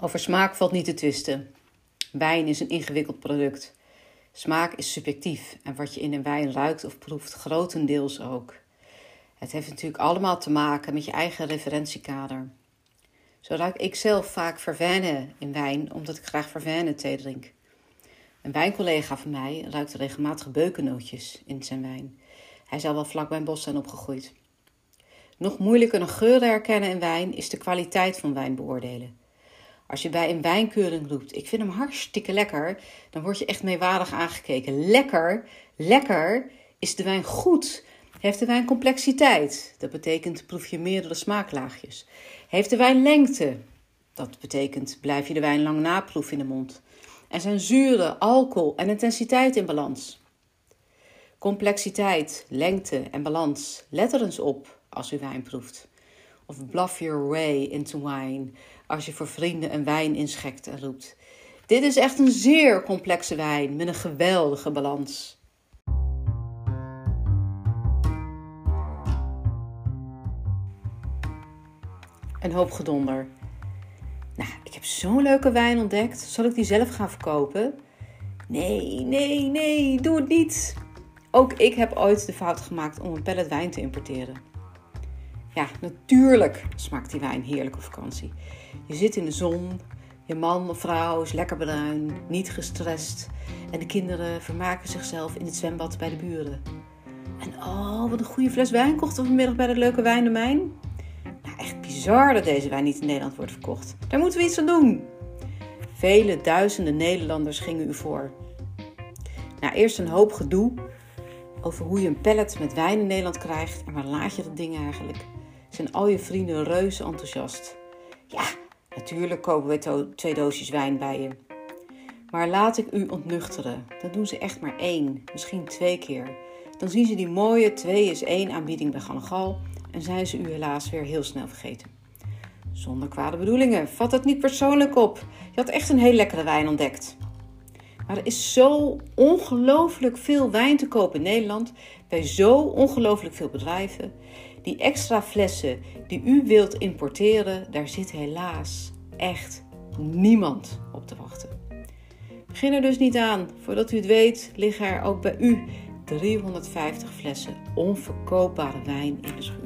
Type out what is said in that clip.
Over smaak valt niet te twisten. Wijn is een ingewikkeld product. Smaak is subjectief en wat je in een wijn ruikt of proeft, grotendeels ook. Het heeft natuurlijk allemaal te maken met je eigen referentiekader. Zo ruik ik zelf vaak verveine in wijn, omdat ik graag verveine thee drink. Een wijncollega van mij ruikt regelmatig beukennootjes in zijn wijn. Hij zal wel vlak bij een bos zijn opgegroeid. Nog moeilijker dan geuren herkennen in wijn is de kwaliteit van wijn beoordelen. Als je bij een wijnkeuring roept, ik vind hem hartstikke lekker, dan word je echt meewarig aangekeken. Lekker is de wijn goed. Heeft de wijn complexiteit? Dat betekent proef je meerdere smaaklaagjes. Heeft de wijn lengte? Dat betekent blijf je de wijn lang naproeven in de mond. En zijn zuren, alcohol en intensiteit in balans. Complexiteit, lengte en balans. Let er eens op als u wijn proeft. Of bluff your way into wine als je voor vrienden een wijn inschenkt en roept. Dit is echt een zeer complexe wijn met een geweldige balans. Een hoop gedonder. Nou, ik heb zo'n leuke wijn ontdekt. Zal ik die zelf gaan verkopen? Nee, doe het niet. Ook ik heb ooit de fout gemaakt om een pallet wijn te importeren. Ja, natuurlijk smaakt die wijn heerlijk op vakantie. Je zit in de zon, je man of vrouw is lekker bruin, niet gestrest. En de kinderen vermaken zichzelf in het zwembad bij de buren. En oh, wat een goede fles wijn kochten we vanmiddag bij dat leuke wijndomein. Nou, echt bizar dat deze wijn niet in Nederland wordt verkocht. Daar moeten we iets aan doen. Vele duizenden Nederlanders gingen u voor. Nou, eerst een hoop gedoe over hoe je een pallet met wijn in Nederland krijgt. En waar laat je dat ding eigenlijk? Zijn al je vrienden reuze enthousiast. Ja, natuurlijk kopen we 2 doosjes wijn bij je. Maar laat ik u ontnuchteren. Dat doen ze echt maar 1, misschien 2 keer. Dan zien ze die mooie 2-is-1 aanbieding bij Gal en Gal. En zijn ze u helaas weer heel snel vergeten. Zonder kwade bedoelingen. Vat het niet persoonlijk op. Je had echt een heel lekkere wijn ontdekt. Maar er is zo ongelooflijk veel wijn te kopen in Nederland. Bij zo ongelooflijk veel bedrijven. Die extra flessen die u wilt importeren, daar zit helaas echt niemand op te wachten. Begin er dus niet aan. Voordat u het weet, liggen er ook bij u 350 flessen onverkoopbare wijn in de schuur.